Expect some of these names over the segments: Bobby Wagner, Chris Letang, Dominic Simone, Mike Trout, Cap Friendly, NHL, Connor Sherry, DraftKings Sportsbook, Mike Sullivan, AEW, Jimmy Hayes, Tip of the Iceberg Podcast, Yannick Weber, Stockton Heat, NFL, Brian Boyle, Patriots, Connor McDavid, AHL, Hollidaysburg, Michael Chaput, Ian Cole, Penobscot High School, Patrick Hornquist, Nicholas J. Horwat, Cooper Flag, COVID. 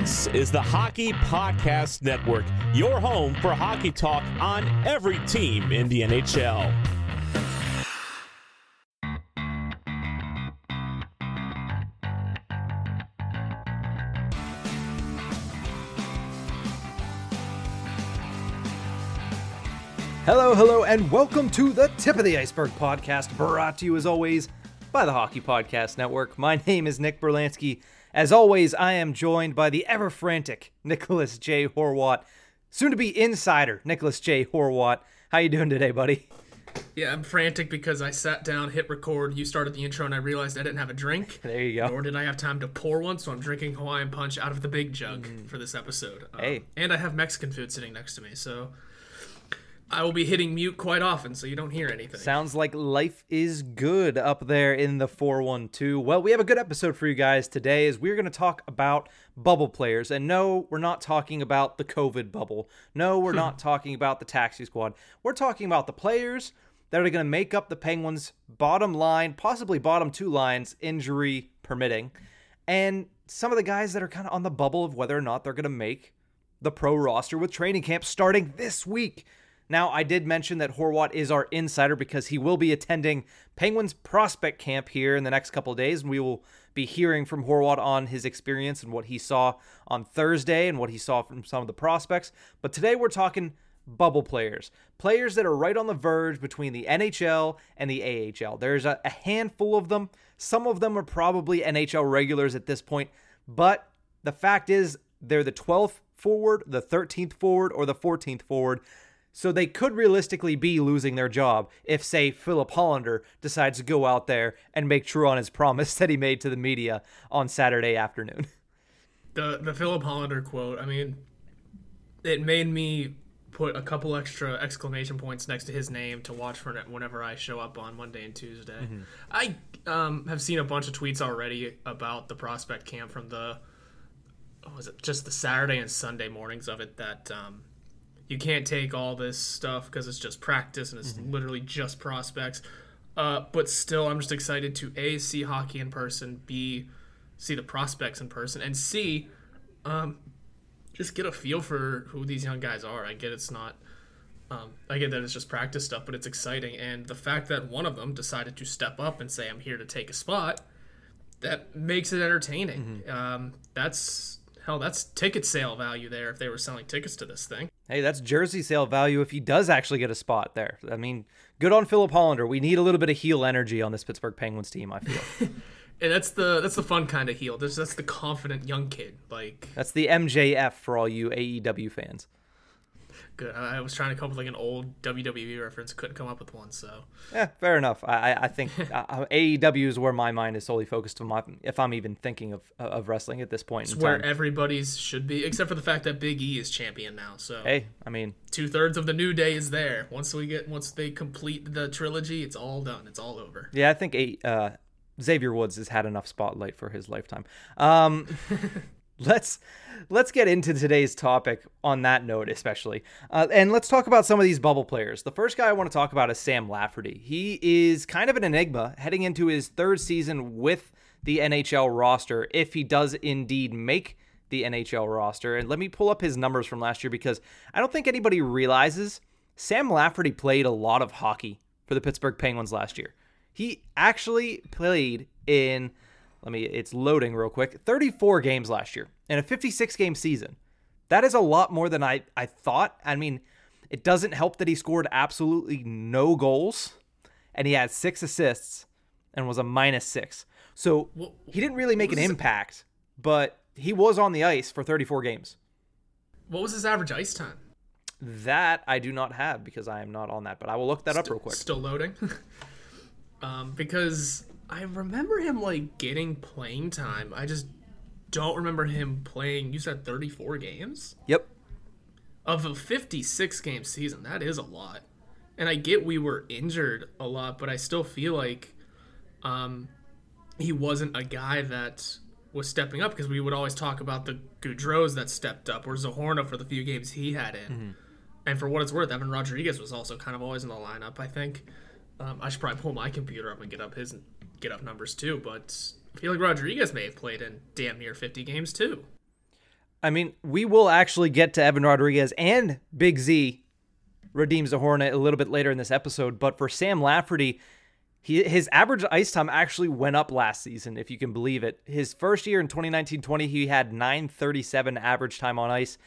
This is the Hockey Podcast Network, your home for hockey talk on every team in the NHL. Hello, and welcome to the Tip of the Iceberg Podcast, brought to you as always by the Hockey Podcast Network. My name is Nick Berlansky. As always, I am joined by the ever-frantic Nicholas J. Horwat, soon-to-be insider Nicholas J. Horwat. How you doing today, buddy? Yeah, I'm frantic because I sat down, hit record, you started the intro, and I realized I didn't have a drink. There you go. Nor did I have time to pour one, so I'm drinking Hawaiian Punch out of the big jug for this episode. Hey. And I have Mexican food sitting next to me, so I will be hitting mute quite often, so you don't hear anything. Sounds like life is good up there in the 412. Well, we have a good episode for you guys today, as we're going to talk about bubble players. And no, we're not talking about the COVID bubble. No, we're not talking about the taxi squad. We're talking about the players that are going to make up the Penguins' bottom line, possibly bottom two lines, injury permitting. And some of the guys that are kind of on the bubble of whether or not they're going to make the pro roster with training camp starting this week. Now, I did mention that Horwat is our insider because he will be attending Penguins Prospect Camp here in the next couple of days, and we will be hearing from Horwat on his experience and what he saw on Thursday and what he saw from some of the prospects. But today we're talking bubble players, players that are right on the verge between the NHL and the AHL. There's a handful of them. Some of them are probably NHL regulars at this point, but the fact is they're the 12th forward, the 13th forward, or the 14th forward. So they could realistically be losing their job if, say, Filip Hallander decides to go out there and make true on his promise that he made to the media on Saturday afternoon. The Filip Hallander quote, I mean, it made me put a couple extra exclamation points next to his name to watch for whenever I show up on Monday and Tuesday. Mm-hmm. I have seen a bunch of tweets already about the prospect camp from the Saturday and Sunday mornings of it that you can't take all this stuff because it's just practice and it's literally just prospects. But still, I'm just excited to A, see hockey in person, B, see the prospects in person, and C, just get a feel for who these young guys are. I get it's not I get that it's just practice stuff, but it's exciting. And the fact that one of them decided to step up and say, I'm here to take a spot, that makes it entertaining. Mm-hmm. That's ticket sale value there if they were selling tickets to this thing. Hey, that's jersey sale value if he does actually get a spot there. I mean, good on Filip Hallander. We need a little bit of heel energy on this Pittsburgh Penguins team, I feel. And that's the fun kind of heel. That's the confident young kid. That's the MJF for all you AEW fans. Good. I was trying to come up with an old WWE reference. Couldn't come up with one, so. Yeah, fair enough. I think AEW is where my mind is solely focused on, if I'm even thinking of wrestling at this point in time. It's where everybody's should be, except for the fact that Big E is champion now. So hey, I mean, 2/3 of the New Day is there. Once they complete the trilogy, it's all done. It's all over. Yeah, I think Xavier Woods has had enough spotlight for his lifetime. Let's get into today's topic on that note, especially. And let's talk about some of these bubble players. The first guy I want to talk about is Sam Lafferty. He is kind of an enigma heading into his third season with the NHL roster, if he does indeed make the NHL roster. And let me pull up his numbers from last year because I don't think anybody realizes Sam Lafferty played a lot of hockey for the Pittsburgh Penguins last year. He actually played in... it's loading real quick. 34 games last year in a 56-game season. That is a lot more than I thought. I mean, it doesn't help that he scored absolutely no goals, and he had 6 assists and was a -6. So he didn't really make an impact, but he was on the ice for 34 games. What was his average ice time? That I do not have because I am not on that, but I will look that up real quick. Still loading. Because... I remember him, getting playing time. I just don't remember him playing. You said 34 games? Yep. Of a 56-game season, that is a lot. And I get we were injured a lot, but I still feel like he wasn't a guy that was stepping up because we would always talk about the Goudreaus that stepped up or Zohorna for the few games he had in. Mm-hmm. And for what it's worth, Evan Rodrigues was also kind of always in the lineup, I think. I should probably pull my computer up and get up numbers too, but I feel like Rodrigues may have played in damn near 50 games too. I mean, we will actually get to Evan Rodrigues and Big Z, Radim Zohorna, a little bit later in this episode. But for Sam Lafferty, his average ice time actually went up last season, if you can believe it. His first year in 2019-20, he had 9.37 average time on ice.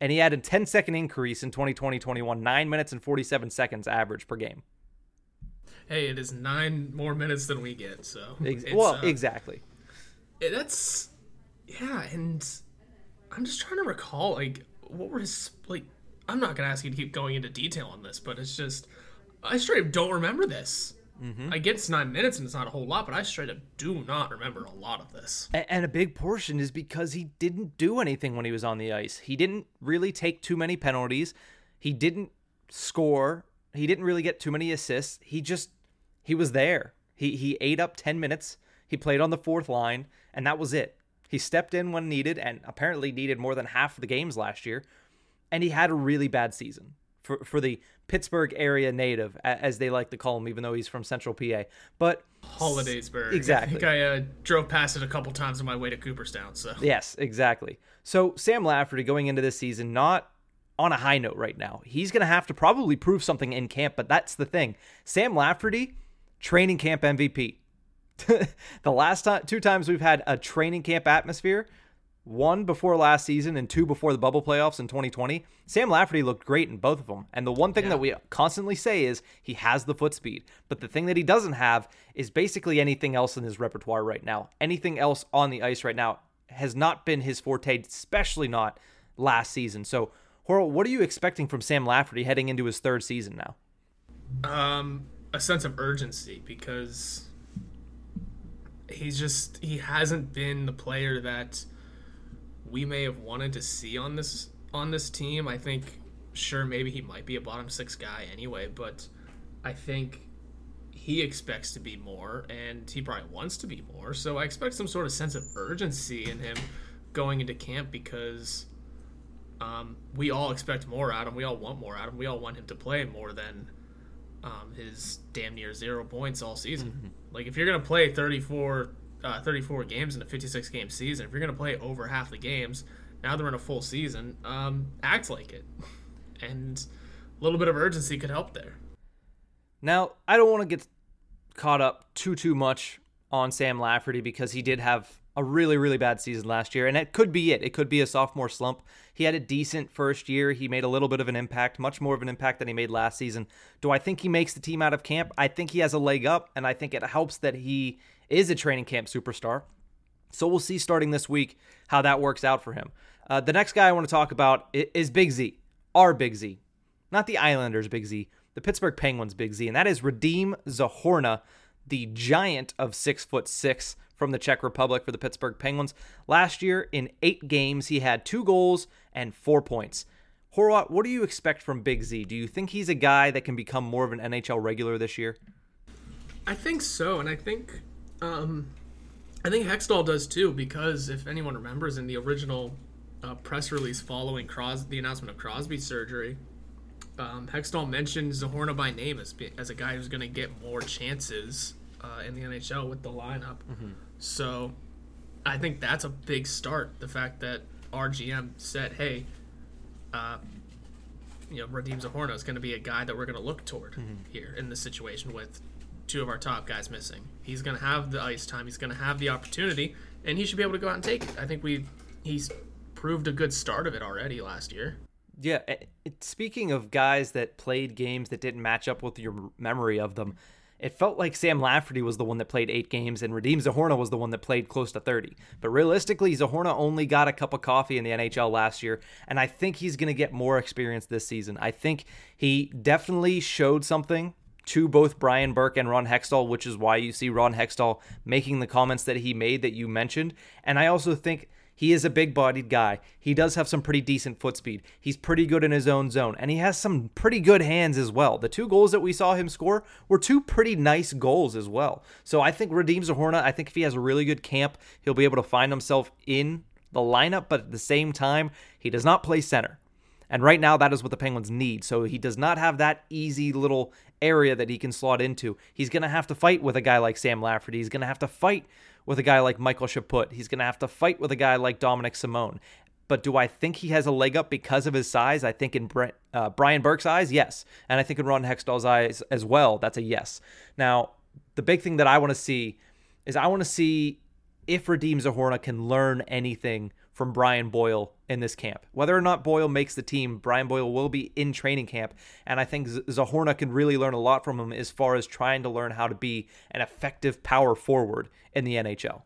And he had a 10-second increase in 2020-21, 9 minutes and 47 seconds average per game. Hey, it is 9 more minutes than we get, so... Exactly. That's... Yeah, and... I'm just trying to recall, like, what were his... Like, I'm not going to ask you to keep going into detail on this, but it's just... I straight up don't remember this. Mm-hmm. I get it's 9 minutes and it's not a whole lot, but I straight up do not remember a lot of this. And a big portion is because he didn't do anything when he was on the ice. He didn't really take too many penalties. He didn't score. He didn't really get too many assists. He was there. He ate up 10 minutes. He played on the fourth line, and that was it. He stepped in when needed and apparently needed more than half the games last year. And he had a really bad season for the Pittsburgh area native, as they like to call him, even though he's from Central PA. But Hollidaysburg. Exactly. I think I drove past it a couple times on my way to Cooperstown. So yes, exactly. So Sam Lafferty going into this season, not on a high note right now. He's going to have to probably prove something in camp, but that's the thing. Sam Lafferty, training camp MVP. The last time, 2 times we've had a training camp atmosphere, 1 before last season and 2 before the bubble playoffs in 2020, Sam Lafferty looked great in both of them. And the one thing that we constantly say is he has the foot speed. But the thing that he doesn't have is basically anything else in his repertoire right now. Anything else on the ice right now has not been his forte, especially not last season. So, Horwat, what are you expecting from Sam Lafferty heading into his 3rd season now? A sense of urgency, because... He hasn't been the player that we may have wanted to see on this team. I think, sure, maybe he might be a bottom 6 guy anyway, but I think he expects to be more, and he probably wants to be more. So I expect some sort of sense of urgency in him going into camp, because we all expect more out of him. We all want more out of him. We all want him to play more than... his damn near 0 points all season. Mm-hmm. Like, if you're going to play 34 games in a 56-game season, if you're going to play over half the games, now they're in a full season, act like it. And a little bit of urgency could help there. Now, I don't want to get caught up too much on Sam Lafferty, because he did have a really, really bad season last year, and it could be it. It could be a sophomore slump. He had a decent first year. He made a little bit of an impact, much more of an impact than he made last season. Do I think he makes the team out of camp? I think he has a leg up, and I think it helps that he is a training camp superstar. So we'll see starting this week how that works out for him. The next guy I want to talk about is Big Z, our Big Z. Not the Islanders' Big Z, the Pittsburgh Penguins' Big Z, and that is Radim Zohorna, the giant of 6'6" from the Czech Republic for the Pittsburgh Penguins. Last year, in 8 games, he had 2 goals and 4 points. Horwat, what do you expect from Big Z? Do you think he's a guy that can become more of an NHL regular this year? I think so, and I think Hextall does too, because if anyone remembers, in the original press release following the announcement of Crosby's surgery, Hextall mentioned Zohorna by name as a guy who's going to get more chances in the NHL with the lineup. Mm-hmm. So I think that's a big start. The fact that RGM said, hey, Radim Zohorna is going to be a guy that we're going to look toward here in this situation with 2 of our top guys missing. He's going to have the ice time. He's going to have the opportunity, and he should be able to go out and take it. I think he's proved a good start of it already last year. Yeah, speaking of guys that played games that didn't match up with your memory of them, it felt like Sam Lafferty was the one that played 8 games and Radim Zohorna was the one that played close to 30. But realistically, Zohorna only got a cup of coffee in the NHL last year, and I think he's going to get more experience this season. I think he definitely showed something to both Brian Burke and Ron Hextall, which is why you see Ron Hextall making the comments that he made that you mentioned. And I also think he is a big-bodied guy. He does have some pretty decent foot speed. He's pretty good in his own zone, and he has some pretty good hands as well. The 2 goals that we saw him score were 2 pretty nice goals as well. So I think Radim Zohorna, I think if he has a really good camp, he'll be able to find himself in the lineup, but at the same time, he does not play center. And right now, that is what the Penguins need. So he does not have that easy little area that he can slot into. He's going to have to fight with a guy like Sam Lafferty. He's going to have to fight with a guy like Michael Chaput. He's going to have to fight with a guy like Dominic Simone. But do I think he has a leg up because of his size? I think in Brian Burke's eyes, yes. And I think in Ron Hextall's eyes as well, that's a yes. Now, the big thing that I want to see is I want to see if Radim Zohorna can learn anything from Brian Boyle in this camp. Whether or not Boyle makes the team, Brian Boyle will be in training camp. And I think Zohorna can really learn a lot from him as far as trying to learn how to be an effective power forward in the NHL.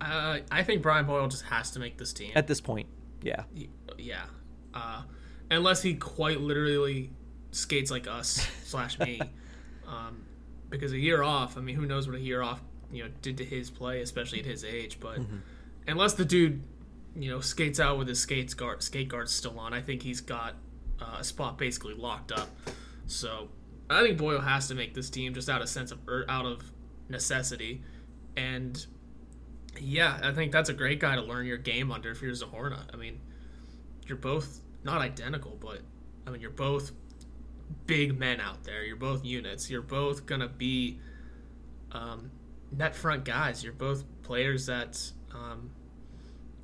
I think Brian Boyle just has to make this team. At this point, yeah. Yeah. Unless he quite literally skates like us /me. Because a year off, I mean, who knows what a year off did to his play, especially at his age. But unless the dude, skates out with his skate guard still on, I think he's got a spot basically locked up. So I think Boyle has to make this team just out of necessity. And yeah, I think that's a great guy to learn your game under if you're Zohorna. I mean, you're both not identical, but I mean, you're both big men out there. You're both units. You're both going to be net front guys. You're both players that are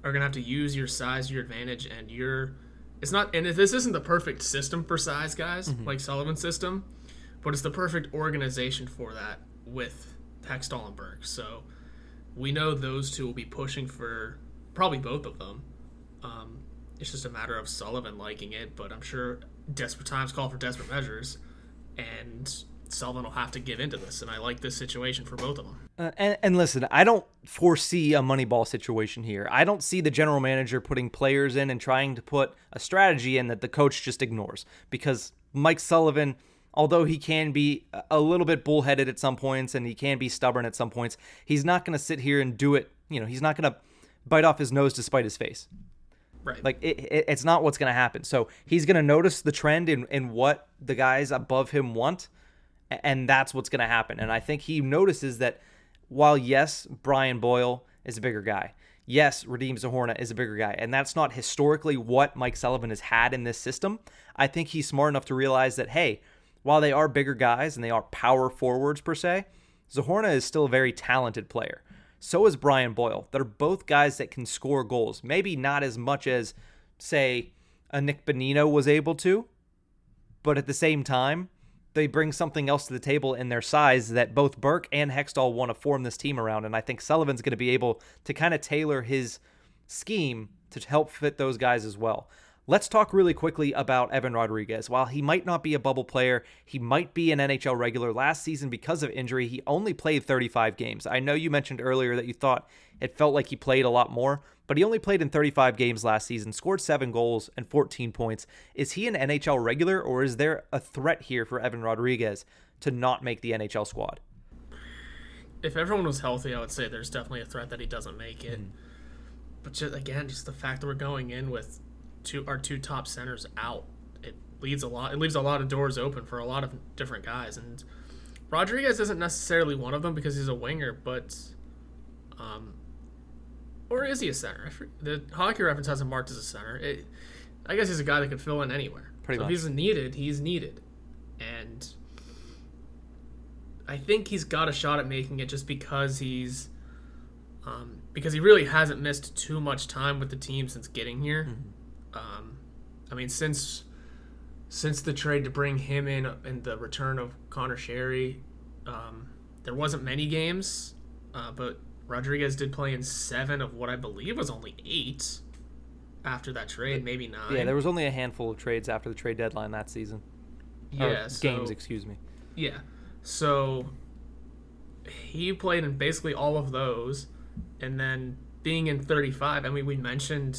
going to have to use your size, your advantage, and this isn't the perfect system for size guys, like Sullivan's system, but it's the perfect organization for that with Hextall and Burke. So we know those two will be pushing for probably both of them. It's just a matter of Sullivan liking it, but I'm sure desperate times call for desperate measures, and Sullivan will have to give into this, and I like this situation for both of them. And listen, I don't foresee a Moneyball situation here. I don't see the general manager putting players in and trying to put a strategy in that the coach just ignores, because Mike Sullivan, although he can be a little bit bullheaded at some points and he can be stubborn at some points, he's not going to sit here and do it. He's not going to bite off his nose to spite his face. Right. Like, it's not what's going to happen. So he's going to notice the trend in what the guys above him want, and that's what's going to happen. And I think he notices that while, yes, Brian Boyle is a bigger guy, yes, Radim Zohorna is a bigger guy, and that's not historically what Mike Sullivan has had in this system, I think he's smart enough to realize that, hey, while they are bigger guys and they are power forwards per se, Zohorna is still a very talented player. So is Brian Boyle. They're both guys that can score goals. Maybe not as much as, say, a Nick Bonino was able to, but at the same time, they bring something else to the table in their size that both Burke and Hextall want to form this team around, and I think Sullivan's going to be able to kind of tailor his scheme to help fit those guys as well. Let's talk really quickly about Evan Rodrigues. While he might not be a bubble player, he might be an NHL regular. Last season, because of injury, he only played 35 games. I know you mentioned earlier that you thought it felt like he played a lot more, but he only played in 35 games last season, scored 7 goals and 14 points. Is he an NHL regular, or is there a threat here for Evan Rodrigues to not make the NHL squad? If everyone was healthy, I would say there's definitely a threat that he doesn't make it. But just the fact that we're going in with our two top centers out, it leaves a lot of doors open for a lot of different guys, and Rodrigues isn't necessarily one of them because he's a winger, but or is he a center? The Hockey Reference has him marked as a center. I guess he's a guy that could fill in anywhere. Pretty much. If he's needed, and I think he's got a shot at making it just because he's because he really hasn't missed too much time with the team since getting here. I mean, since the trade to bring him in and the return of Connor Sherry, there wasn't many games, but Rodrigues did play in 7 of what I believe was only 8 after that trade, maybe 9. Yeah, there was only a handful of trades after the trade deadline that season. Yeah, games, excuse me. Yeah, so he played in basically all of those, and then being in 35, I mean, we mentioned...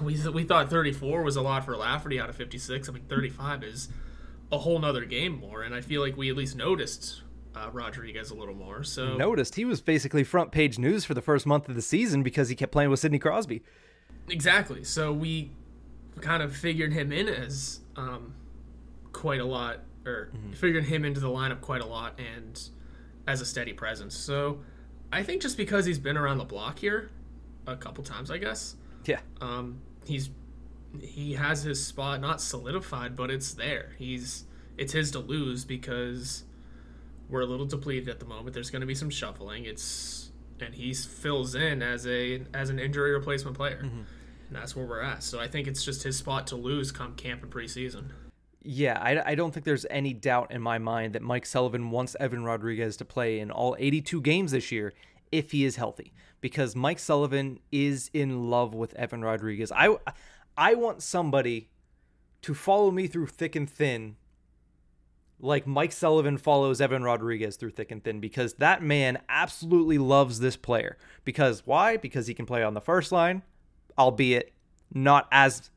We thought 34 was a lot for Lafferty out of 56. I mean, 35 is a whole nother game more, and I feel like we at least noticed Rodrigues a little more. So noticed he was basically front page news for the first month of the season because he kept playing with Sidney Crosby. Exactly. So we kind of figured him in as quite a lot, or figured him into the lineup quite a lot, and as a steady presence. So I think just because he's been around the block here a couple times, I guess. Yeah. He has his spot not solidified, but it's there. It's his to lose because we're a little depleted at the moment. There's going to be some shuffling. And he fills in as an injury replacement player. and that's where we're at. So I think it's just his spot to lose come camp and preseason. Yeah, I don't think there's any doubt in my mind that Mike Sullivan wants Evan Rodrigues to play in all 82 games this year if he is healthy, because Mike Sullivan is in love with Evan Rodrigues. I want somebody to follow me through thick and thin like Mike Sullivan follows Evan Rodrigues through thick and thin, because that man absolutely loves this player. Because why? Because he can play on the first line, albeit not as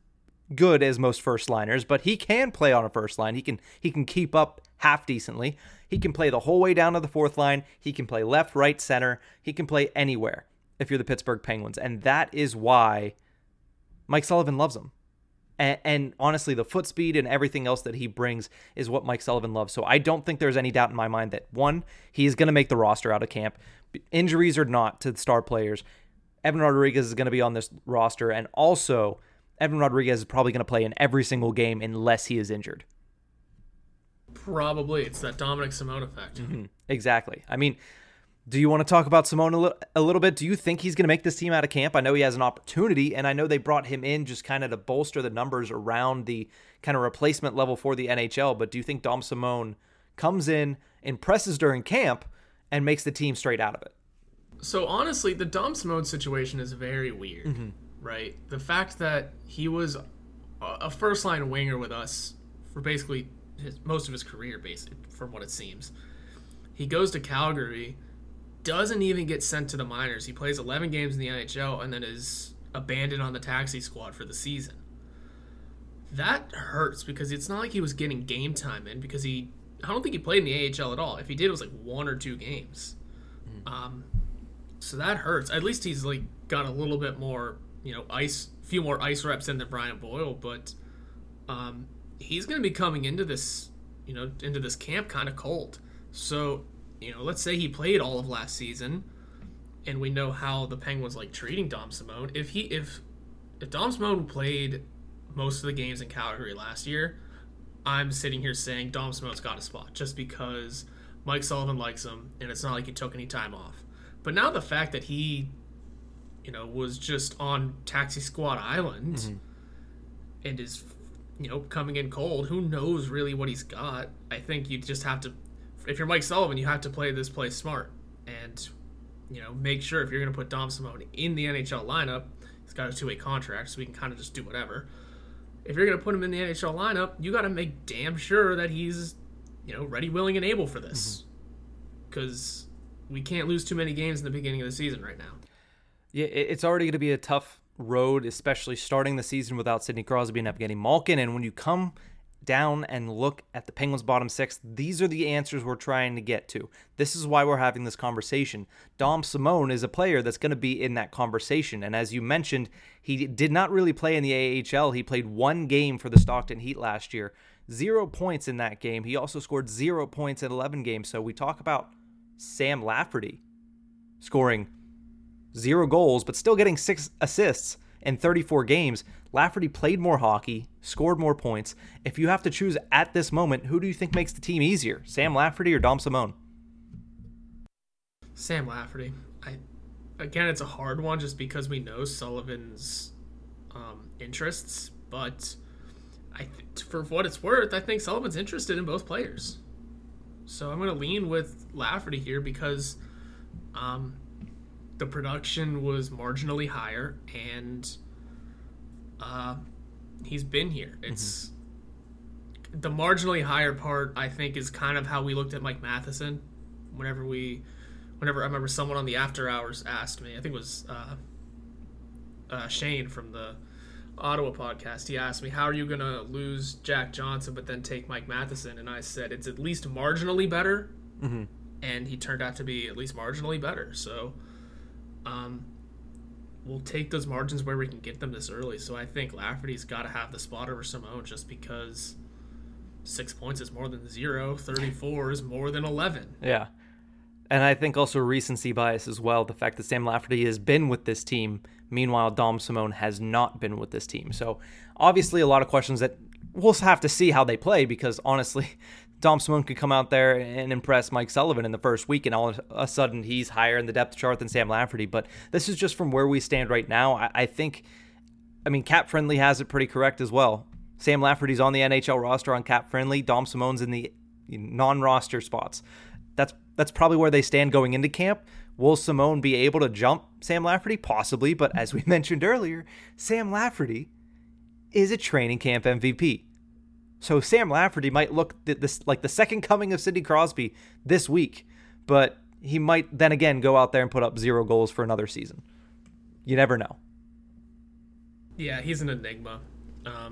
good as most first liners, but he can play on a first line. He can keep up half decently. He can play the whole way down to the fourth line. He can play left, right, center. He can play anywhere if you're the Pittsburgh Penguins. And that is why Mike Sullivan loves him. And honestly, the foot speed and everything else that he brings is what Mike Sullivan loves. So I don't think there's any doubt in my mind that, one, he is going to make the roster out of camp. Injuries or not to the star players, Evan Rodrigues is going to be on this roster. And also, Evan Rodrigues is probably going to play in every single game unless he is injured. Probably. It's that Dominic Simone effect. Mm-hmm. Exactly. I mean, do you want to talk about Simone a little bit? Do you think he's going to make this team out of camp? I know he has an opportunity, and I know they brought him in just kind of to bolster the numbers around the kind of replacement level for the NHL, but do you think Dom Simone comes in, impresses during camp, and makes the team straight out of it? So honestly, the Dom Simone situation is very weird, mm-hmm. right? The fact that he was a first-line winger with us for basically most of his career, basically, from what it seems. He goes to Calgary, doesn't even get sent to the minors. He plays 11 games in the NHL and then is abandoned on the taxi squad for the season. That hurts, because it's not like he was getting game time in, because I don't think he played in the AHL at all. If he did, it was like one or two games. So that hurts. At least he's like got a little bit more, few more ice reps in than Brian Boyle, but he's going to be coming into this camp kind of cold. So, let's say he played all of last season, and we know how the Penguins like treating Dom Simone. If Dom Simone played most of the games in Calgary last year, I'm sitting here saying Dom Simone's got a spot just because Mike Sullivan likes him, and it's not like he took any time off. But now the fact that he, was just on Taxi Squad Island mm-hmm. and is, coming in cold, who knows really what he's got. I think you just have to, if you're Mike Sullivan, you have to play this play smart and, make sure if you're going to put Dom Simone in the NHL lineup, he's got a two-way contract, so we can kind of just do whatever. If you're going to put him in the NHL lineup, you got to make damn sure that he's, ready, willing, and able for this. Because mm-hmm. we can't lose too many games in the beginning of the season right now. Yeah, it's already going to be a tough road, especially starting the season without Sidney Crosby and Evgeny Malkin. And when you come down and look at the Penguins' bottom six, these are the answers we're trying to get to. This is why we're having this conversation. Dom Simone is a player that's going to be in that conversation. And as you mentioned, he did not really play in the AHL. He played one game for the Stockton Heat last year, 0 points in that game. He also scored 0 points in 11 games. So we talk about Sam Lafferty scoring 0 goals, but still getting 6 assists. In 34 games, Lafferty played more hockey, scored more points. If you have to choose at this moment, who do you think makes the team easier, Sam Lafferty or Dom Simone? Sam Lafferty. Again, it's a hard one just because we know Sullivan's interests, but for what it's worth, I think Sullivan's interested in both players. So I'm going to lean with Lafferty here because the production was marginally higher, and he's been here. It's mm-hmm. the marginally higher part, I think, is kind of how we looked at Mike Matheson. Whenever I remember someone on the after hours asked me, I think it was Shane from the Ottawa podcast, he asked me, how are you going to lose Jack Johnson but then take Mike Matheson? And I said, it's at least marginally better, mm-hmm. and he turned out to be at least marginally better. So we'll take those margins where we can get them this early. So I think Lafferty's got to have the spot over Simone just because 6 points is more than 0, 34 is more than 11. Yeah. And I think also recency bias as well. The fact that Sam Lafferty has been with this team. Meanwhile, Dom Simone has not been with this team. So obviously a lot of questions that we'll have to see how they play, because honestly, Dom Simone could come out there and impress Mike Sullivan in the first week, and all of a sudden he's higher in the depth chart than Sam Lafferty. But this is just from where we stand right now. I think I mean, Cap Friendly has it pretty correct as well. Sam Lafferty's on the NHL roster on Cap Friendly. Dom Simone's in the non-roster spots. That's probably where they stand going into camp. Will Simone be able to jump Sam Lafferty? Possibly, but as we mentioned earlier, Sam Lafferty is a training camp MVP. So Sam Lafferty might look like the second coming of Sidney Crosby this week, but he might then again go out there and put up 0 goals for another season. You never know. Yeah, he's an enigma. And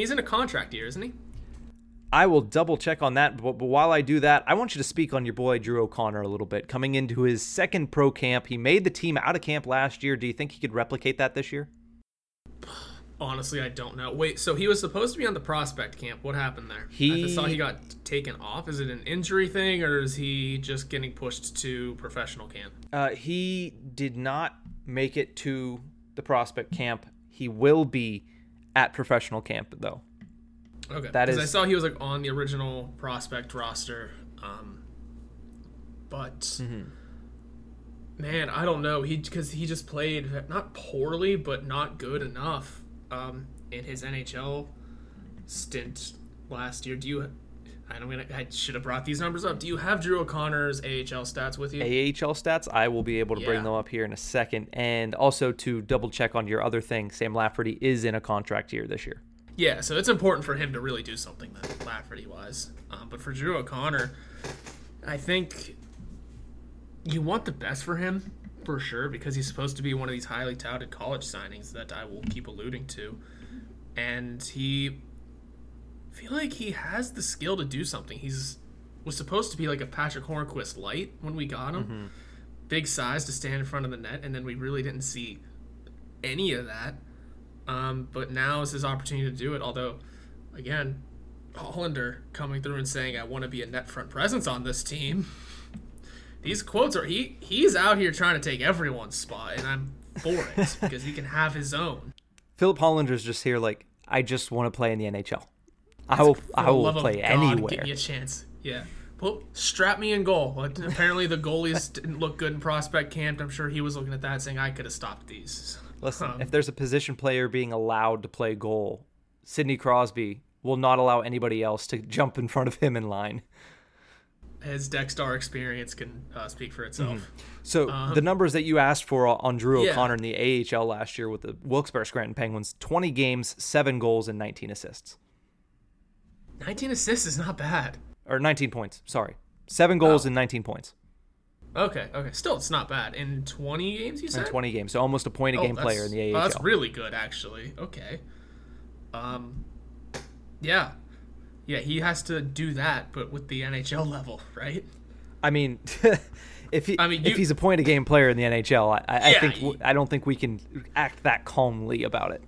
he's in a contract year, isn't he? I will double check on that, but while I do that, I want you to speak on your boy Drew O'Connor a little bit. Coming into his second pro camp, he made the team out of camp last year. Do you think he could replicate that this year? Honestly, I don't know. Wait, so he was supposed to be on the prospect camp. What happened there? I just saw he got taken off. Is it an injury thing, or is he just getting pushed to professional camp? He did not make it to the prospect camp. He will be at professional camp, though. Okay, because I saw he was on the original prospect roster, but man, I don't know. He just played not poorly, but not good enough in his NHL stint last year. I should have brought these numbers up. Do you have Drew O'Connor's AHL stats with you? AHL stats? I will be able to bring them up here in a second. And also to double check on your other thing, Sam Lafferty is in a contract year this year. Yeah, so it's important for him to really do something, that Lafferty-wise. But for Drew O'Connor, I think you want the best for him, for sure, because he's supposed to be one of these highly touted college signings that I will keep alluding to. And I feel like he has the skill to do something. He was supposed to be like a Patrick Hornquist light when we got him. Mm-hmm. Big size to stand in front of the net, and then we really didn't see any of that. But now is his opportunity to do it. Although, again, Hallander coming through and saying, I want to be a net front presence on this team. These quotes are, he's out here trying to take everyone's spot, and I'm for it because he can have his own. Filip Hallander's just here like, I just want to play in the NHL. I will play God, anywhere. Give me a chance. Yeah. Well, strap me in goal. Apparently the goalies didn't look good in prospect camp. I'm sure he was looking at that saying, I could have stopped these. Listen, if there's a position player being allowed to play goal, Sidney Crosby will not allow anybody else to jump in front of him in line. His Dexstar experience can speak for itself. Mm-hmm. So the numbers that you asked for on Drew O'Connor in the AHL last year with the Wilkes-Barre Scranton Penguins, 20 games, 7 goals, and 19 assists. 19 assists is not bad. Or 19 points, sorry. 7 goals and 19 points. Okay. Still, it's not bad. In 20 games, you said? In 20 games, so almost a point a game player in the AHL. Oh, that's really good, actually. Okay. Yeah, he has to do that, but with the NHL level, right? I mean, if he's a point a game player in the NHL, I don't think we can act that calmly about it.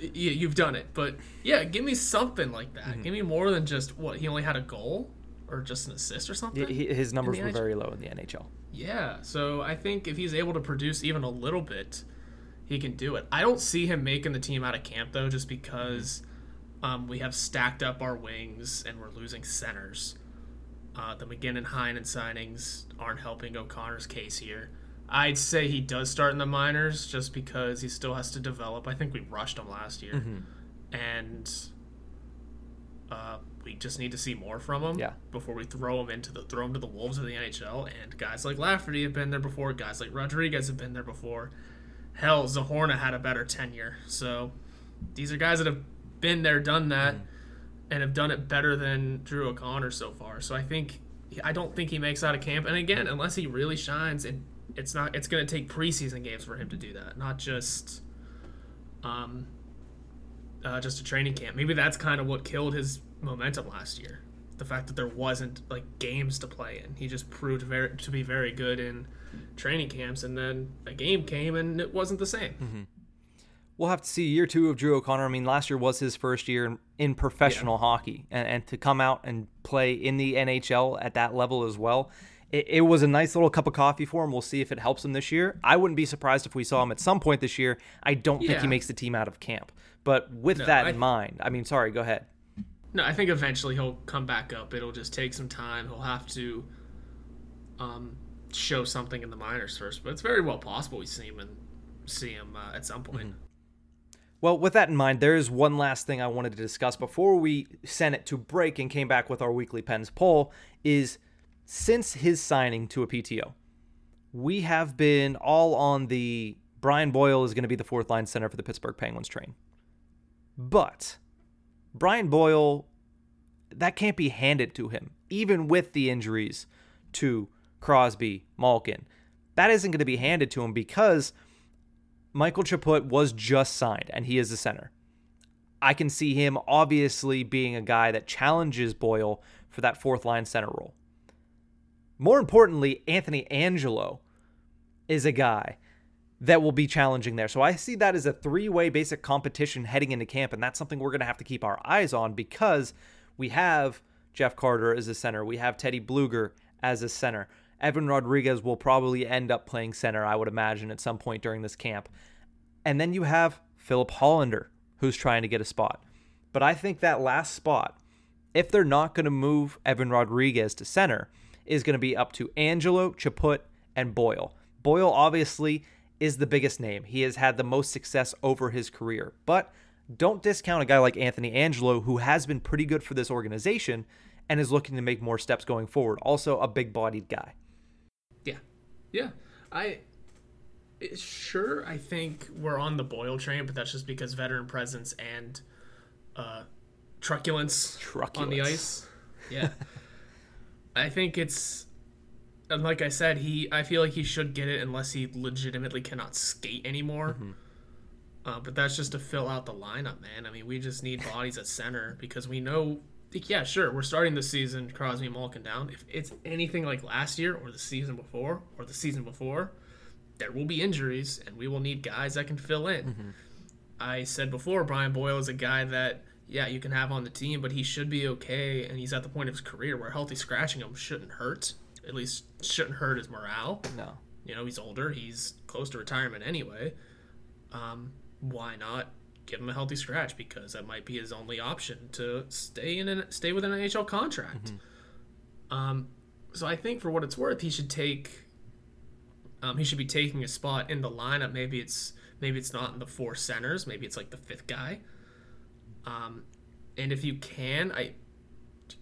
Yeah, you've done it, but yeah, give me something like that. Mm-hmm. Give me more than just he only had a goal or just an assist or something. His numbers were very low in the NHL. Yeah, so I think if he's able to produce even a little bit, he can do it. I don't see him making the team out of camp though, just because we have stacked up our wings and we're losing centers. The McGinn and Heinen signings aren't helping O'Connor's case here. I'd say he does start in the minors just because he still has to develop. I think we rushed him last year, and we just need to see more from him before we throw him to the wolves of the NHL. And guys like Lafferty have been there before. Guys like Rodrigues have been there before. Hell, Zohorna had a better tenure. So these are guys that have been there, done that, and have done it better than Drew O'Connor so far. So I don't think he makes out of camp. And again, unless he really shines and it's going to take preseason games for him to do that, not just just a training camp. Maybe that's kind of what killed his momentum last year, the fact that there wasn't games to play in. He just proved to be very good in training camps, and then a game came and it wasn't the same. We'll have to see year 2 of Drew O'Connor. I mean, last year was his first year in professional hockey, and to come out and play in the NHL at that level as well, it was a nice little cup of coffee for him. We'll see if it helps him this year. I wouldn't be surprised if we saw him at some point this year. I don't think he makes the team out of camp. But with that in mind, go ahead. No, I think eventually he'll come back up. It'll just take some time. He'll have to show something in the minors first. But it's very well possible we see him at some point. Well, with that in mind, there is one last thing I wanted to discuss before we sent it to break and came back with our weekly Pens poll is since his signing to a PTO, we have been all on the Brian Boyle is going to be the fourth line center for the Pittsburgh Penguins train. But Brian Boyle, that can't be handed to him, even with the injuries to Crosby, Malkin. That isn't going to be handed to him because Michael Chaput was just signed, and he is the center. I can see him obviously being a guy that challenges Boyle for that fourth-line center role. More importantly, Anthony Angello is a guy that will be challenging there. So I see that as a three-way basic competition heading into camp, and that's something we're going to have to keep our eyes on because we have Jeff Carter as a center. We have Teddy Bluger as a center. Evan Rodrigues will probably end up playing center, I would imagine, at some point during this camp. And then you have Filip Hallander, who's trying to get a spot. But I think that last spot, if they're not going to move Evan Rodrigues to center, is going to be up to Angello, Chaput, and Boyle. Boyle, obviously, is the biggest name. He has had the most success over his career. But don't discount a guy like Anthony Angello, who has been pretty good for this organization and is looking to make more steps going forward. Also a big-bodied guy. Yeah, I think we're on the Boyle train, but that's just because veteran presence and truculence on the ice. Yeah. I think it's, and like I said, I feel like he should get it unless he legitimately cannot skate anymore. Mm-hmm. But that's just to fill out the lineup, man. I mean, we just need bodies at center because we know, yeah, sure, we're starting the season Crosby and Malkin down. If it's anything like last year or the season before there will be injuries and we will need guys that can fill in. Mm-hmm. I said before, Brian Boyle is a guy that, yeah, you can have on the team, but he should be okay, and he's at the point of his career where healthy scratching him shouldn't hurt, at least shouldn't hurt his morale. No. You know, he's older. He's close to retirement anyway. Why not give him a healthy scratch, because that might be his only option to stay with an NHL contract. Mm-hmm. So I think for what it's worth, he should be taking a spot in the lineup. Maybe it's not in the four centers. Maybe it's like the fifth guy. And if you can,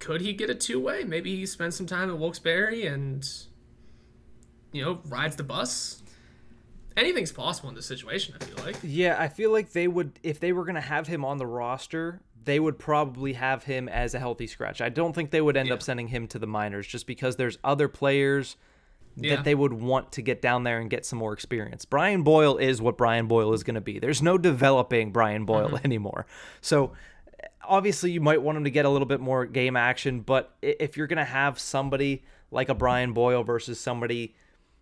could he get a two-way? Maybe he spends some time at Wilkes-Barre and, you know, rides the bus. Anything's possible in this situation, I feel like. Yeah, I feel like they would, if they were going to have him on the roster, they would probably have him as a healthy scratch. I don't think they would end up sending him to the minors just because there's other players that they would want to get down there and get some more experience. Brian Boyle is what Brian Boyle is going to be. There's no developing Brian Boyle anymore. So obviously you might want him to get a little bit more game action, but if you're going to have somebody like a Brian Boyle versus somebody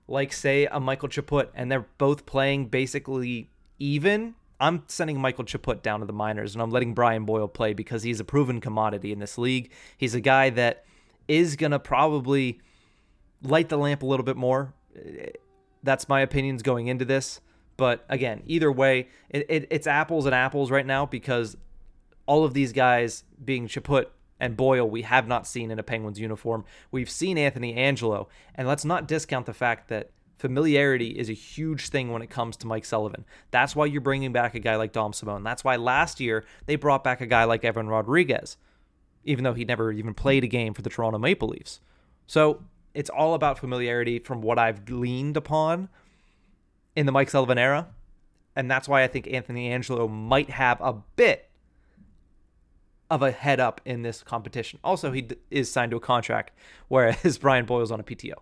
like, say, a Michael Chaput, and they're both playing basically even, I'm sending Michael Chaput down to the minors, and I'm letting Brian Boyle play because he's a proven commodity in this league. He's a guy that is going to probably light the lamp a little bit more. That's my opinions going into this. But, again, either way, it's apples and apples right now because all of these guys being Chaput and Boyle, we have not seen in a Penguins uniform. We've seen Anthony Angello, and let's not discount the fact that familiarity is a huge thing when it comes to Mike Sullivan. That's why you're bringing back a guy like Dom Simone. That's why last year they brought back a guy like Evan Rodrigues, even though he never even played a game for the Toronto Maple Leafs. So it's all about familiarity from what I've leaned upon in the Mike Sullivan era, and that's why I think Anthony Angello might have a bit of a head up in this competition. Also, he is signed to a contract, whereas Brian Boyle's on a PTO.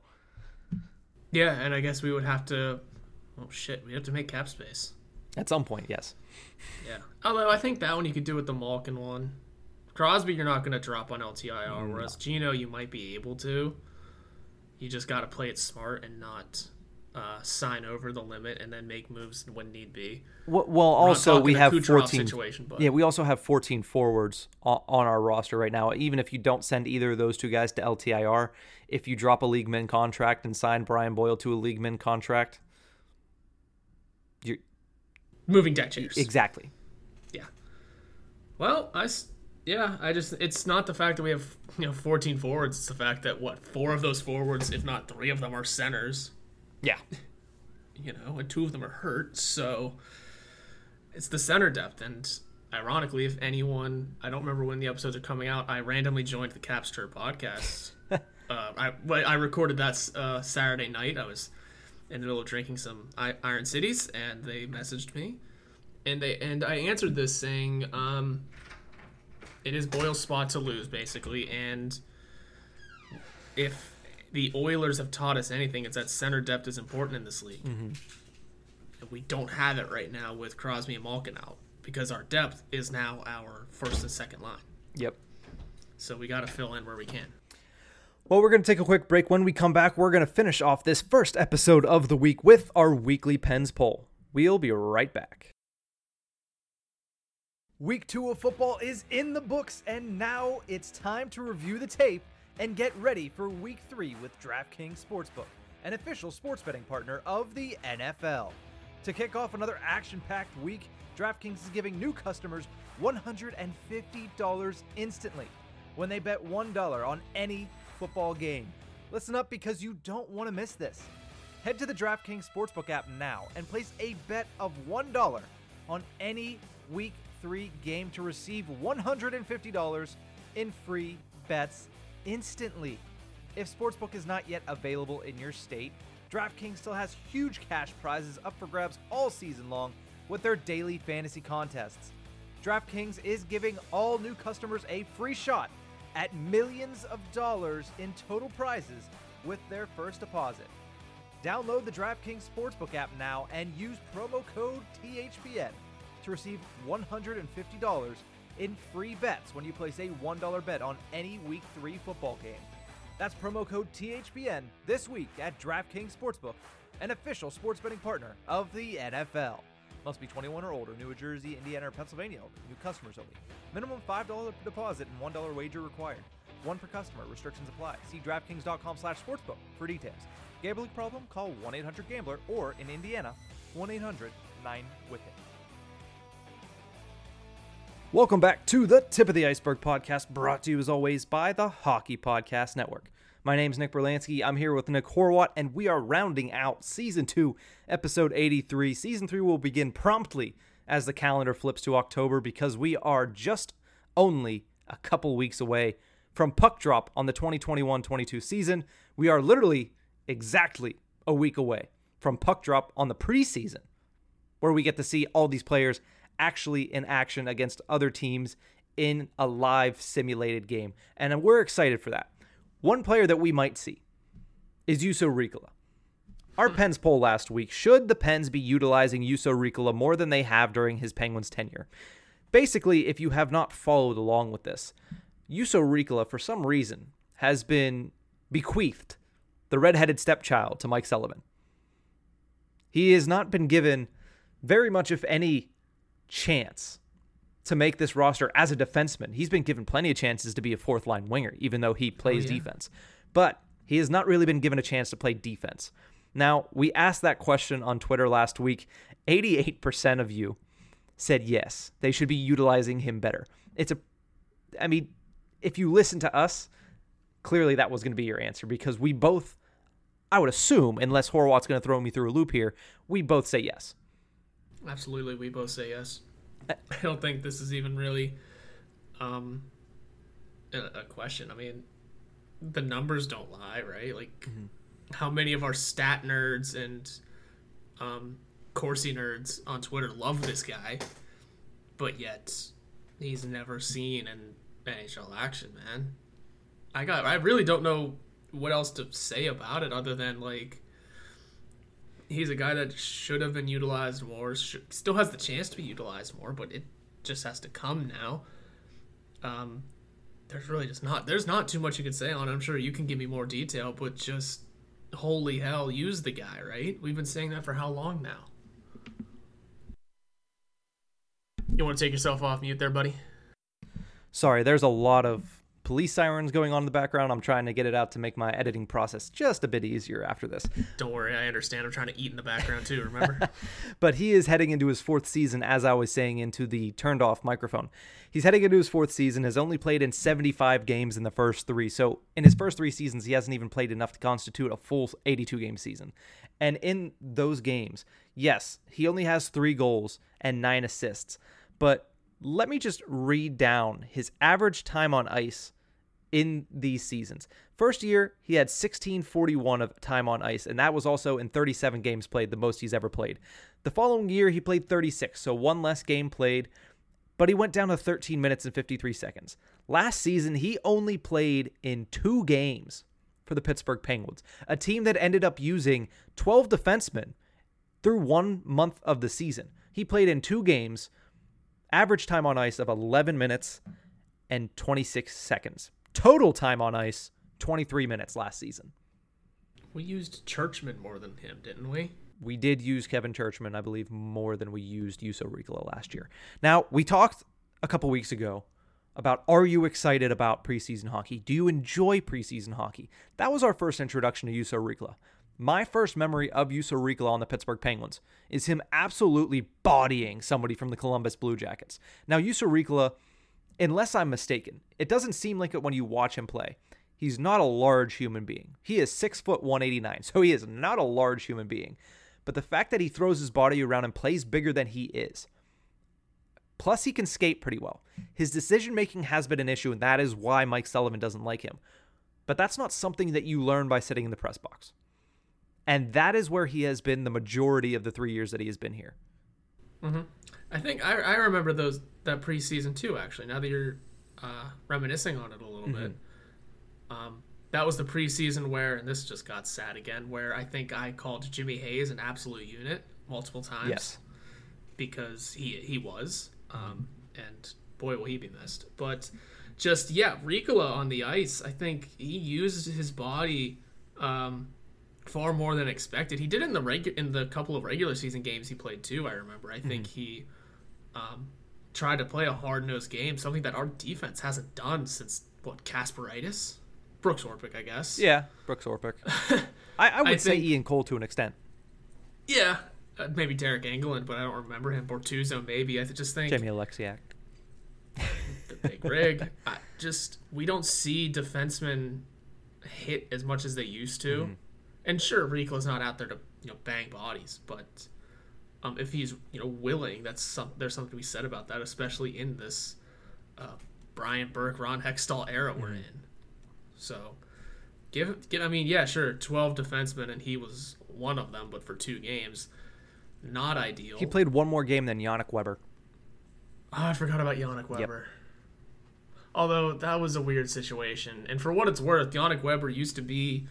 Yeah, and I guess we would have to... Oh, shit. We have to make cap space. At some point, yes. Yeah. Although, I think that one you could do with the Malkin one. Crosby, you're not going to drop on LTIR, whereas Geno, you might be able to. You just got to play it smart and not sign over the limit and then make moves when need be. Well, also we have 14. Yeah, we also have 14 forwards on our roster right now. Even if you don't send either of those two guys to LTIR, if you drop a league min contract and sign Brian Boyle to a league min contract, you're moving deck chairs. Exactly. Yeah. Well, it's not the fact that we have 14 forwards. It's the fact that four of those forwards, if not three of them, are centers. Yeah. And two of them are hurt, so It's the center depth. And ironically, if anyone, I don't remember when the episodes are coming out, I randomly joined the Capster podcast. I recorded that Saturday night. I was in the middle of drinking some Iron Cities, and they messaged me. And I answered this saying, it is Boyle's spot to lose, basically. And if the Oilers have taught us anything, it's that center depth is important in this league. Mm-hmm. And we don't have it right now with Crosby and Malkin out, because our depth is now our first and second line. Yep. So we got to fill in where we can. Well, we're going to take a quick break. When we come back, we're going to finish off this first episode of the week with our weekly Pens poll. We'll be right back. Week 2 of football is in the books, and now it's time to review the tape and get ready for Week 3 with DraftKings Sportsbook, an official sports betting partner of the NFL. To kick off another action-packed week, DraftKings is giving new customers $150 instantly when they bet $1 on any football game. Listen up, because you don't want to miss this. Head to the DraftKings Sportsbook app now and place a bet of $1 on any Week 3 game to receive $150 in free bets instantly. If Sportsbook is not yet available in your state, DraftKings still has huge cash prizes up for grabs all season long with their daily fantasy contests. DraftKings is giving all new customers a free shot at millions of dollars in total prizes with their first deposit. Download the DraftKings Sportsbook app now and use promo code THPN to receive $150 in free bets when you place a $1 bet on any Week 3 football game. That's promo code THPN this week at DraftKings Sportsbook, an official sports betting partner of the NFL. Must be 21 or older, New Jersey, Indiana, or Pennsylvania. New customers only. Minimum $5 deposit and $1 wager required. One per customer. Restrictions apply. See DraftKings.com/sportsbook for details. Gambling problem? Call 1-800-GAMBLER or, in Indiana, 1-800-9-WITH-IT. Welcome back to the Tip of the Iceberg podcast, brought to you as always by the Hockey Podcast Network. My name's Nick Berlansky. I'm here with Nick Horwat, and we are rounding out Season 2, Episode 83. Season 3 will begin promptly as the calendar flips to October, because we are just only a couple weeks away from puck drop on the 2021-22 season. We are literally exactly a week away from puck drop on the preseason, where we get to see all these players actually in action against other teams in a live simulated game. And we're excited for that. One player that we might see is Juuso Riikola. Our Pens poll last week: should the Pens be utilizing Juuso Riikola more than they have during his Penguins tenure? Basically, if you have not followed along with this, Juuso Riikola, for some reason, has been bequeathed the redheaded stepchild to Mike Sullivan. He has not been given very much, if any, chance to make this roster as a defenseman. He's been given plenty of chances to be a fourth line winger, even though he plays defense, but he has not really been given a chance to play defense. Now, we asked that question on Twitter last week. 88% of you said yes, they should be utilizing him better. I mean, if you listen to us, clearly that was going to be your answer, because we both, I would assume, unless Horwat's going to throw me through a loop here, we both say yes. Absolutely, we both say yes. I don't think this is even really a question. I mean, the numbers don't lie, right? Like, how many of our stat nerds and Corsi nerds on Twitter love this guy, but yet he's never seen an NHL action, man. I really don't know what else to say about it other than, like, he's a guy that should have been utilized more, still has the chance to be utilized more, but it just has to come now. There's really just not. There's not too much you can say on it. I'm sure you can give me more detail, but just, holy hell, use the guy, right? We've been saying that for how long now? You want to take yourself off mute there, buddy? Sorry, there's a lot of police sirens going on in the background. I'm trying to get it out to make my editing process just a bit easier after this. Don't worry, I understand. I'm trying to eat in the background too, remember? But he is heading into his fourth season, as I was saying, into the turned-off microphone. He's heading into his fourth season, has only played in 75 games in the first three. So in his first three seasons, he hasn't even played enough to constitute a full 82-game season. And in those games, yes, he only has 3 goals and 9 assists. But let me just read down his average time on ice in these seasons. First year, he had 1641 of time on ice, and that was also in 37 games played, the most he's ever played. The following year, he played 36, so one less game played, but he went down to 13 minutes and 53 seconds. Last season, he only played in 2 games for the Pittsburgh Penguins, a team that ended up using 12 defensemen through 1 month of the season. He played in 2 games, average time on ice of 11 minutes and 26 seconds. Total time on ice, 23 minutes last season. We used Czuczman more than him, didn't we? We did use Kevin Czuczman, I believe, more than we used Juuso Riikola last year. Now, we talked a couple weeks ago about, are you excited about preseason hockey? Do you enjoy preseason hockey? That was our first introduction to Juuso Riikola. My first memory of Juuso Riikola on the Pittsburgh Penguins is him absolutely bodying somebody from the Columbus Blue Jackets. Now, Juuso Riikola, unless I'm mistaken, it doesn't seem like it when you watch him play. He's not a large human being. He is 6 foot 189, so he is not a large human being. But the fact that he throws his body around and plays bigger than he is, plus he can skate pretty well. His decision-making has been an issue, and that is why Mike Sullivan doesn't like him. But that's not something that you learn by sitting in the press box. And that is where he has been the majority of the 3 years that he has been here. Mm-hmm. I think I remember that preseason too, actually, now that you're reminiscing on it a little bit. That was the preseason where, and this just got sad again, where I think I called Jimmy Hayes an absolute unit multiple times. Yes. Because he was. And boy, will he be missed. But just, yeah, Riikola on the ice, I think he used his body far more than expected. He did in the couple of regular season games he played too, I remember. I think he tried to play a hard-nosed game, something that our defense hasn't done since, what, Kasparaitis? Brooks Orpik, I guess. Yeah, Brooks Orpik. I would say Ian Cole to an extent. Yeah, maybe Derek Engelland, but I don't remember him. Bortuzzo, maybe. I just think Jamie Alexiak. The big rig. We don't see defensemen hit as much as they used to. Mm. And sure, Riikola's not out there to bang bodies, but if he's willing, there's something to be said about that, especially in this Brian Burke, Ron Hextall era we're in. So, yeah, sure, 12 defensemen, and he was one of them, but for 2 games, not ideal. He played one more game than Yannick Weber. Oh, I forgot about Yannick Weber. Yep. Although, that was a weird situation. And for what it's worth, Yannick Weber used to be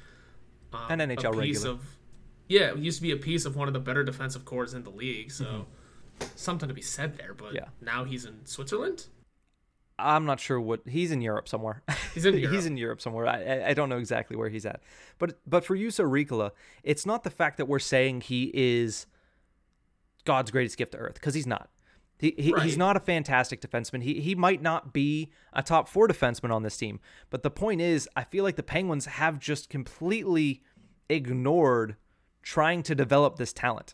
an NHL regular. Yeah, it used to be a piece of one of the better defensive cores in the league, so something to be said there, but now he's in Switzerland? I'm not sure what he's in Europe somewhere. He's in Europe somewhere. I don't know exactly where he's at, but for Juuso Riikola, it's not the fact that we're saying he is God's greatest gift to earth, because he's not. He's not a fantastic defenseman. He might not be a top 4 defenseman on this team. But the point is, I feel like the Penguins have just completely ignored trying to develop this talent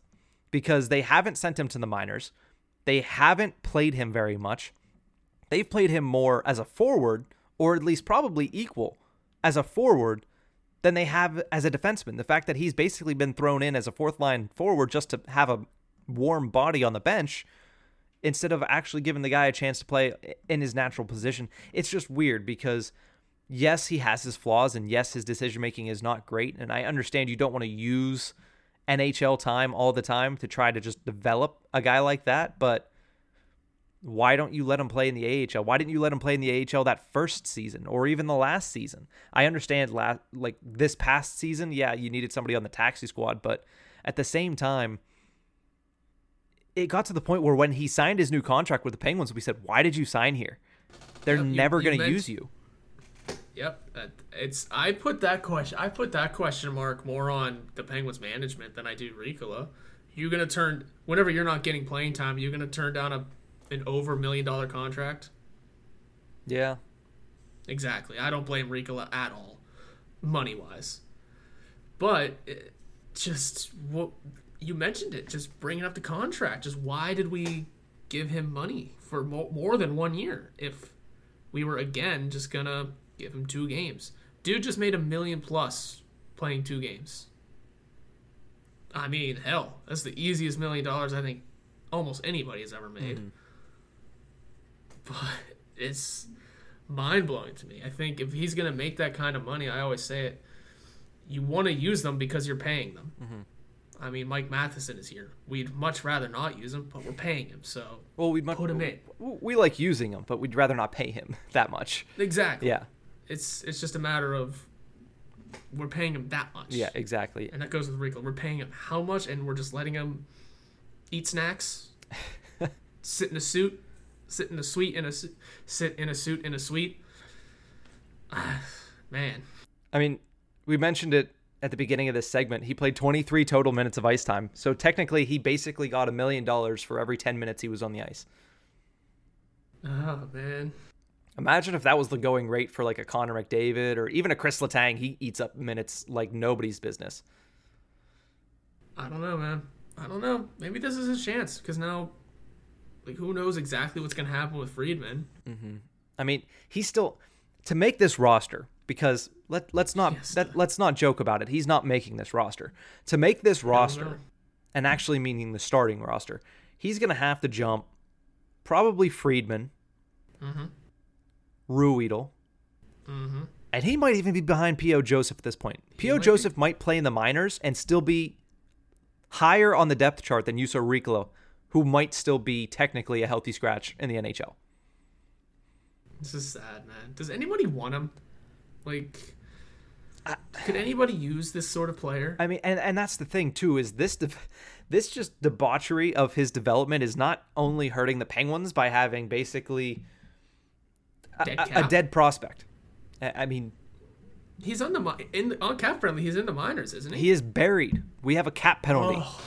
because they haven't sent him to the minors. They haven't played him very much. They've played him more as a forward, or at least probably equal as a forward, than they have as a defenseman. The fact that he's basically been thrown in as a fourth-line forward just to have a warm body on the bench instead of actually giving the guy a chance to play in his natural position, it's just weird because, yes, he has his flaws, and yes, his decision-making is not great, and I understand you don't want to use NHL time all the time to try to just develop a guy like that, but why don't you let him play in the AHL? Why didn't you let him play in the AHL that first season or even the last season? I understand this past season, yeah, you needed somebody on the taxi squad, but at the same time, it got to the point where when he signed his new contract with the Penguins, we said, why did you sign here? They're never going to use you. Yep. I put that question mark more on the Penguins management than I do Riikola. You're going to whenever you're not getting playing time, you're going to turn down an over $1 million contract. Yeah, exactly. I don't blame Riikola at all, money wise, but just what you mentioned it, just bringing up the contract. Just why did we give him money for more than 1 year if we were again just gonna give him 2 games? Dude just made $1 million+ playing 2 games. I mean, hell, that's the easiest $1 million I think almost anybody has ever made. Mm-hmm. But it's mind-blowing to me. I think if he's going to make that kind of money, I always say it, you want to use them because you're paying them. Mm-hmm. I mean, Mike Matheson is here. We'd much rather not use him, but we're paying him, so put him in. We like using him, but we'd rather not pay him that much. Exactly. Yeah. It's just a matter of we're paying him that much. Yeah, exactly. And that goes with Riikola. We're paying him how much, and we're just letting him eat snacks, sit in a suite. Man. I mean, we mentioned it at the beginning of this segment. He played 23 total minutes of ice time. So technically, he basically got $1 million for every 10 minutes he was on the ice. Oh, man. Imagine if that was the going rate for like a Connor McDavid or even a Chris Letang. He eats up minutes like nobody's business. I don't know, man. I don't know. Maybe this is his chance because now, like, who knows exactly what's going to happen with Friedman. Mm-hmm. I mean, he's still to make this roster because let's not joke about it. He's not making this roster. To make this roster, and actually meaning the starting roster, he's going to have to jump probably Friedman. Mm-hmm. Ruedel. Mm-hmm. And he might even be behind P.O. Joseph at this point. P.O. Joseph might play in the minors and still be higher on the depth chart than Juuso Riikola, who might still be technically a healthy scratch in the NHL. This is sad, man. Does anybody want him? Like, could anybody use this sort of player? I mean, and that's the thing, too, is this just debauchery of his development is not only hurting the Penguins by having basically a dead prospect. I mean, he's on the on cap friendly. He's in the minors, isn't he? He is buried. We have a cap penalty. Oh.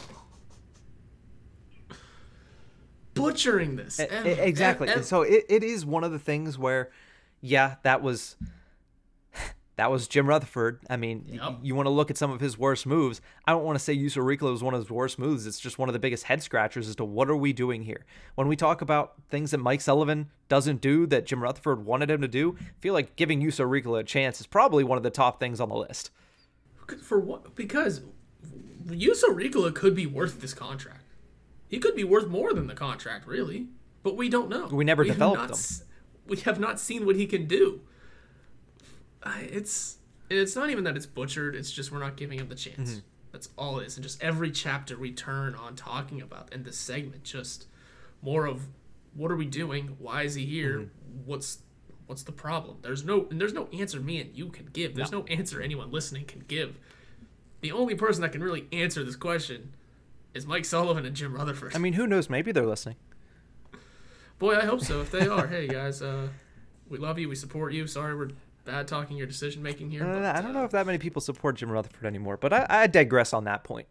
Butchering this exactly. And so it is one of the things where, yeah, that was Jim Rutherford. I mean, yep. You want to look at some of his worst moves. I don't want to say Juuso Riikola was one of his worst moves. It's just one of the biggest head scratchers as to what are we doing here? When we talk about things that Mike Sullivan doesn't do that Jim Rutherford wanted him to do, I feel like giving Juuso Riikola a chance is probably one of the top things on the list. For what? Because Juuso Riikola could be worth this contract. He could be worth more than the contract, really. But we don't know. We never developed him. We have not seen what he can do. It's not even that it's butchered. It's just we're not giving him the chance. Mm-hmm. That's all it is. And just every chapter we turn on talking about in this segment, just more of what are we doing? Why is he here? Mm-hmm. What's the problem? There's no answer me and you can give. There's no answer anyone listening can give. The only person that can really answer this question is Mike Sullivan and Jim Rutherford. I mean, who knows? Maybe they're listening. Boy, I hope so. If they are, hey guys, we love you. We support you. Sorry, we're bad talking your decision making here. But, I don't know if that many people support Jim Rutherford anymore, but I digress on that point.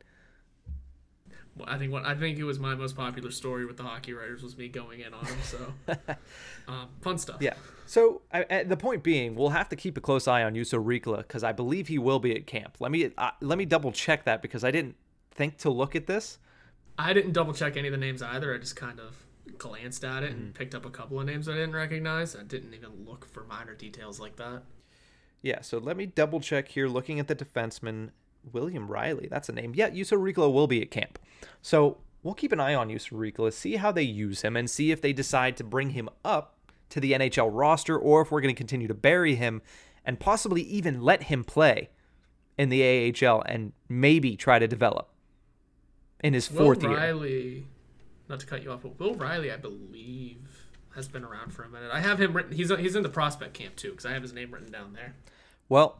Well, I think it was my most popular story with the hockey writers was me going in on him. So fun stuff. Yeah. So the point being, we'll have to keep a close eye on Juuso Riikola because I believe he will be at camp. Let me double check that because I didn't think to look at this. I didn't double check any of the names either. I just kind of glanced at it and picked up a couple of names I didn't recognize. I didn't even look for minor details like that. Yeah, so let me double check here. Looking at the defenseman, William Riley, that's a name. Yeah, Juuso Riikola will be at camp. So we'll keep an eye on Juuso Riikola, see how they use him, and see if they decide to bring him up to the NHL roster or if we're going to continue to bury him and possibly even let him play in the AHL and maybe try to develop in his fourth year. Not to cut you off, but Will Riley, I believe, has been around for a minute. I have him written. He's in the prospect camp, too, because I have his name written down there. Well,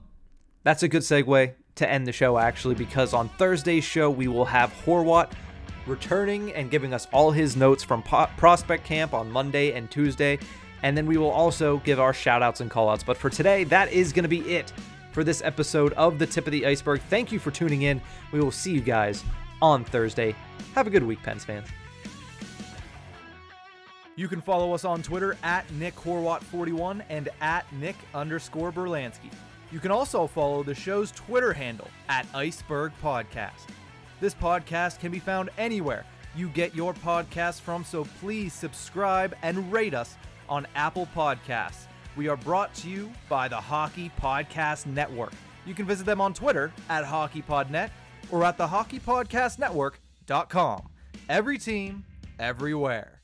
that's a good segue to end the show, actually, because on Thursday's show, we will have Horwat returning and giving us all his notes from prospect camp on Monday and Tuesday. And then we will also give our shout-outs and call-outs. But for today, that is going to be it for this episode of The Tip of the Iceberg. Thank you for tuning in. We will see you guys on Thursday. Have a good week, Pens fans. You can follow us on Twitter at NickHorwat41 and at Nick_Berlansky. You can also follow the show's Twitter handle at Iceberg Podcast. This podcast can be found anywhere you get your podcasts from, so please subscribe and rate us on Apple Podcasts. We are brought to you by the Hockey Podcast Network. You can visit them on Twitter at HockeyPodNet or at thehockeypodcastnetwork.com. Every team, everywhere.